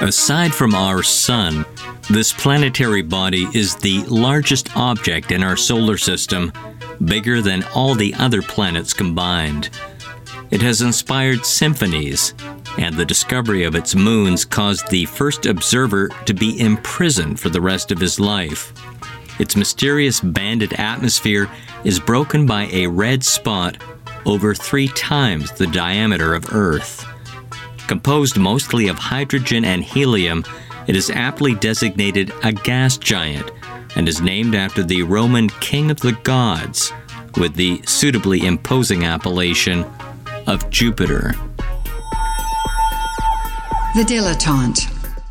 Aside from our Sun, this planetary body is the largest object in our solar system, bigger than all the other planets combined. It has inspired symphonies, and the discovery of its moons caused the first observer to be imprisoned for the rest of his life. Its mysterious banded atmosphere is broken by a red spot over 3 times the diameter of Earth. Composed mostly of hydrogen and helium, it is aptly designated a gas giant and is named after the Roman king of the gods, with the suitably imposing appellation of Jupiter. The Dilettante,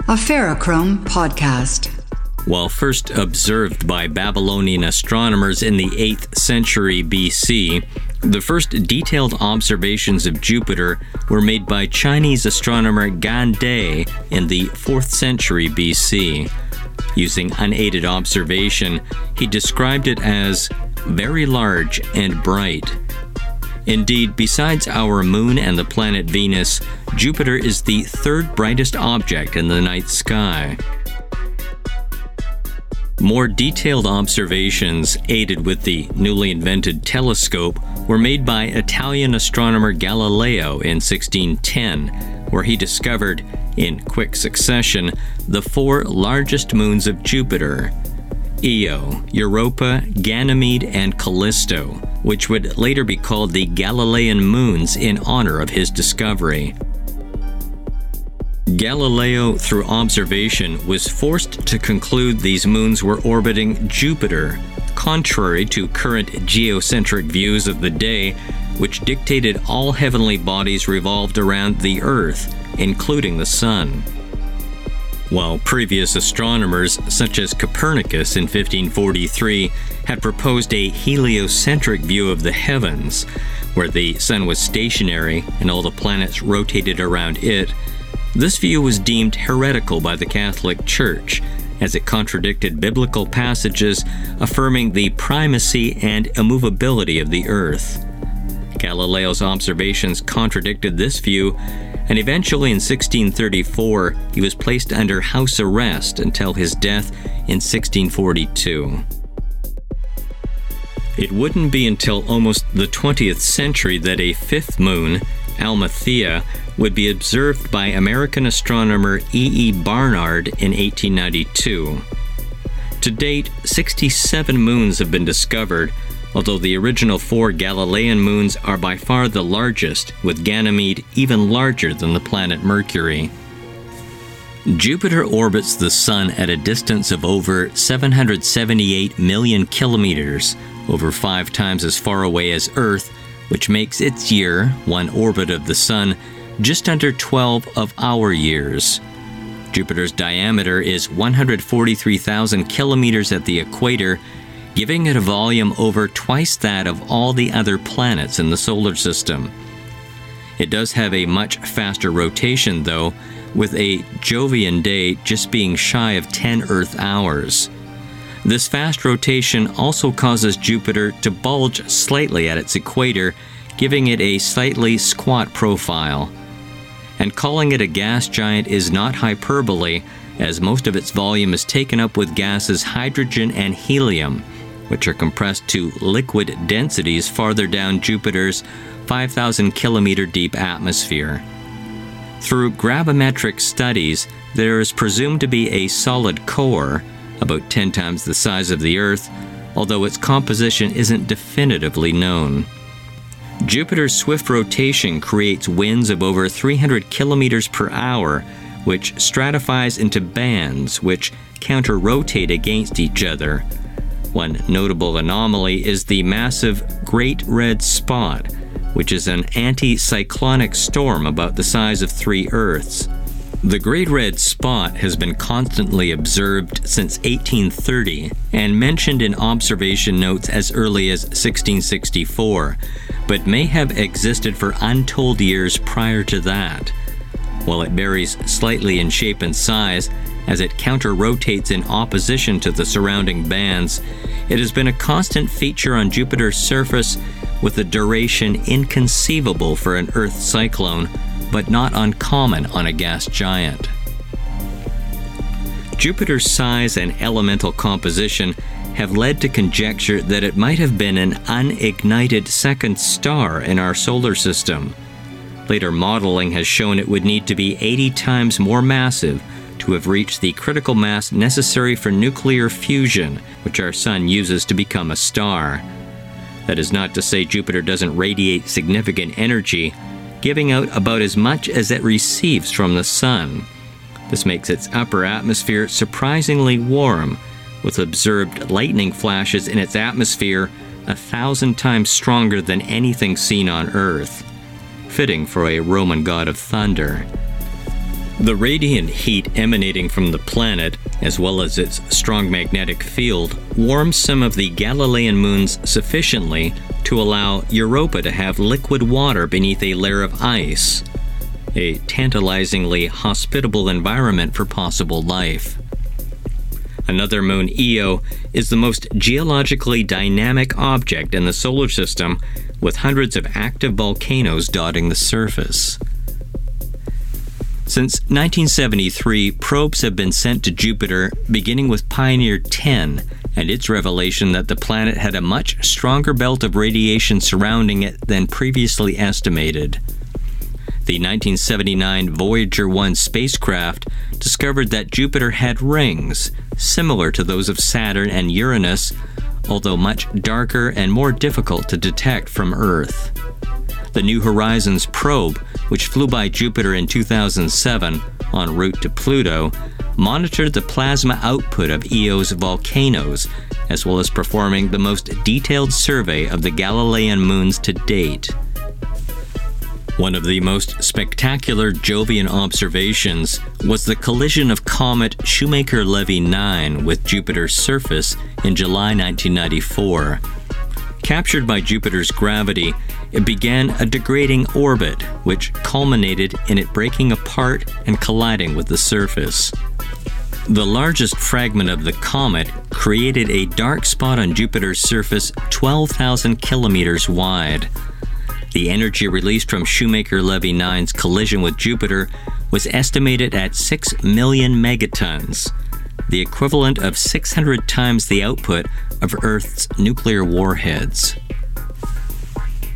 a Fair Chrome podcast. While first observed by Babylonian astronomers in the 8th century BC, the first detailed observations of Jupiter were made by Chinese astronomer Gan De in the 4th century BC. Using unaided observation, he described it as very large and bright. Indeed, besides our moon and the planet Venus, Jupiter is the third brightest object in the night sky. More detailed observations, aided with the newly invented telescope, were made by Italian astronomer Galileo in 1610, where he discovered, in quick succession, the 4 largest moons of Jupiter: Io, Europa, Ganymede, and Callisto, which would later be called the Galilean moons in honor of his discovery. Galileo, through observation, was forced to conclude these moons were orbiting Jupiter, contrary to current geocentric views of the day, which dictated all heavenly bodies revolved around the Earth, including the Sun. While previous astronomers, such as Copernicus in 1543, had proposed a heliocentric view of the heavens, where the Sun was stationary and all the planets rotated around it, this view was deemed heretical by the Catholic Church, as it contradicted biblical passages affirming the primacy and immovability of the Earth. Galileo's observations contradicted this view, and eventually in 1634 he was placed under house arrest until his death in 1642. It wouldn't be until almost the 20th century that a 5th moon, Almathea, would be observed by American astronomer E. E. Barnard in 1892. To date, 67 moons have been discovered, although the original 4 Galilean moons are by far the largest, with Ganymede even larger than the planet Mercury. Jupiter orbits the Sun at a distance of over 778 million kilometers, over 5 times as far away as Earth, which makes its year, one orbit of the Sun, just under 12 of our years. Jupiter's diameter is 143,000 kilometers at the equator, giving it a volume over twice that of all the other planets in the solar system. It does have a much faster rotation, though, with a Jovian day just being shy of 10 Earth hours. This fast rotation also causes Jupiter to bulge slightly at its equator, giving it a slightly squat profile. And calling it a gas giant is not hyperbole, as most of its volume is taken up with gases hydrogen and helium, which are compressed to liquid densities farther down Jupiter's 5,000 kilometer deep atmosphere. Through gravimetric studies, there is presumed to be a solid core, about 10 times the size of the Earth, although its composition isn't definitively known. Jupiter's swift rotation creates winds of over 300 kilometers per hour, which stratifies into bands which counter-rotate against each other. One notable anomaly is the massive Great Red Spot, which is an anticyclonic storm about the size of 3 Earths. The Great Red Spot has been constantly observed since 1830 and mentioned in observation notes as early as 1664, but may have existed for untold years prior to that. While it varies slightly in shape and size, as it counter-rotates in opposition to the surrounding bands, it has been a constant feature on Jupiter's surface, with a duration inconceivable for an Earth cyclone, but not uncommon on a gas giant. Jupiter's size and elemental composition have led to conjecture that it might have been an unignited second star in our solar system. Later modeling has shown it would need to be 80 times more massive to have reached the critical mass necessary for nuclear fusion, which our Sun uses to become a star. That is not to say Jupiter doesn't radiate significant energy, giving out about as much as it receives from the Sun. This makes its upper atmosphere surprisingly warm, with observed lightning flashes in its atmosphere 1,000 times stronger than anything seen on Earth. Fitting for a Roman god of thunder. The radiant heat emanating from the planet, as well as its strong magnetic field, warms some of the Galilean moons sufficiently to allow Europa to have liquid water beneath a layer of ice, a tantalizingly hospitable environment for possible life. Another moon, Io, is the most geologically dynamic object in the solar system, with hundreds of active volcanoes dotting the surface. Since 1973, probes have been sent to Jupiter, beginning with Pioneer 10 and its revelation that the planet had a much stronger belt of radiation surrounding it than previously estimated. The 1979 Voyager 1 spacecraft discovered that Jupiter had rings, similar to those of Saturn and Uranus, although much darker and more difficult to detect from Earth. The New Horizons probe, which flew by Jupiter in 2007 en route to Pluto, monitored the plasma output of Io's volcanoes, as well as performing the most detailed survey of the Galilean moons to date. One of the most spectacular Jovian observations was the collision of comet Shoemaker-Levy 9 with Jupiter's surface in July 1994. Captured by Jupiter's gravity, it began a degrading orbit, which culminated in it breaking apart and colliding with the surface. The largest fragment of the comet created a dark spot on Jupiter's surface 12,000 kilometers wide. The energy released from Shoemaker-Levy 9's collision with Jupiter was estimated at 6 million megatons, the equivalent of 600 times the output of Earth's nuclear warheads.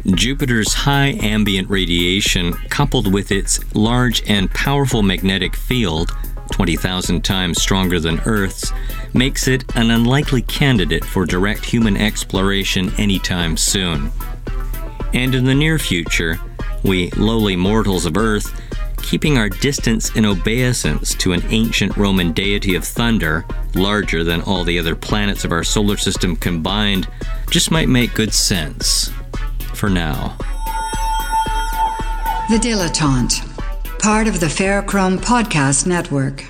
Jupiter's high ambient radiation, coupled with its large and powerful magnetic field, 20,000 times stronger than Earth's, makes it an unlikely candidate for direct human exploration anytime soon. And in the near future, we lowly mortals of Earth, keeping our distance in obeisance to an ancient Roman deity of thunder, larger than all the other planets of our solar system combined, just might make good sense. For now. The Dilettante, part of the Fair Chrome Podcast Network.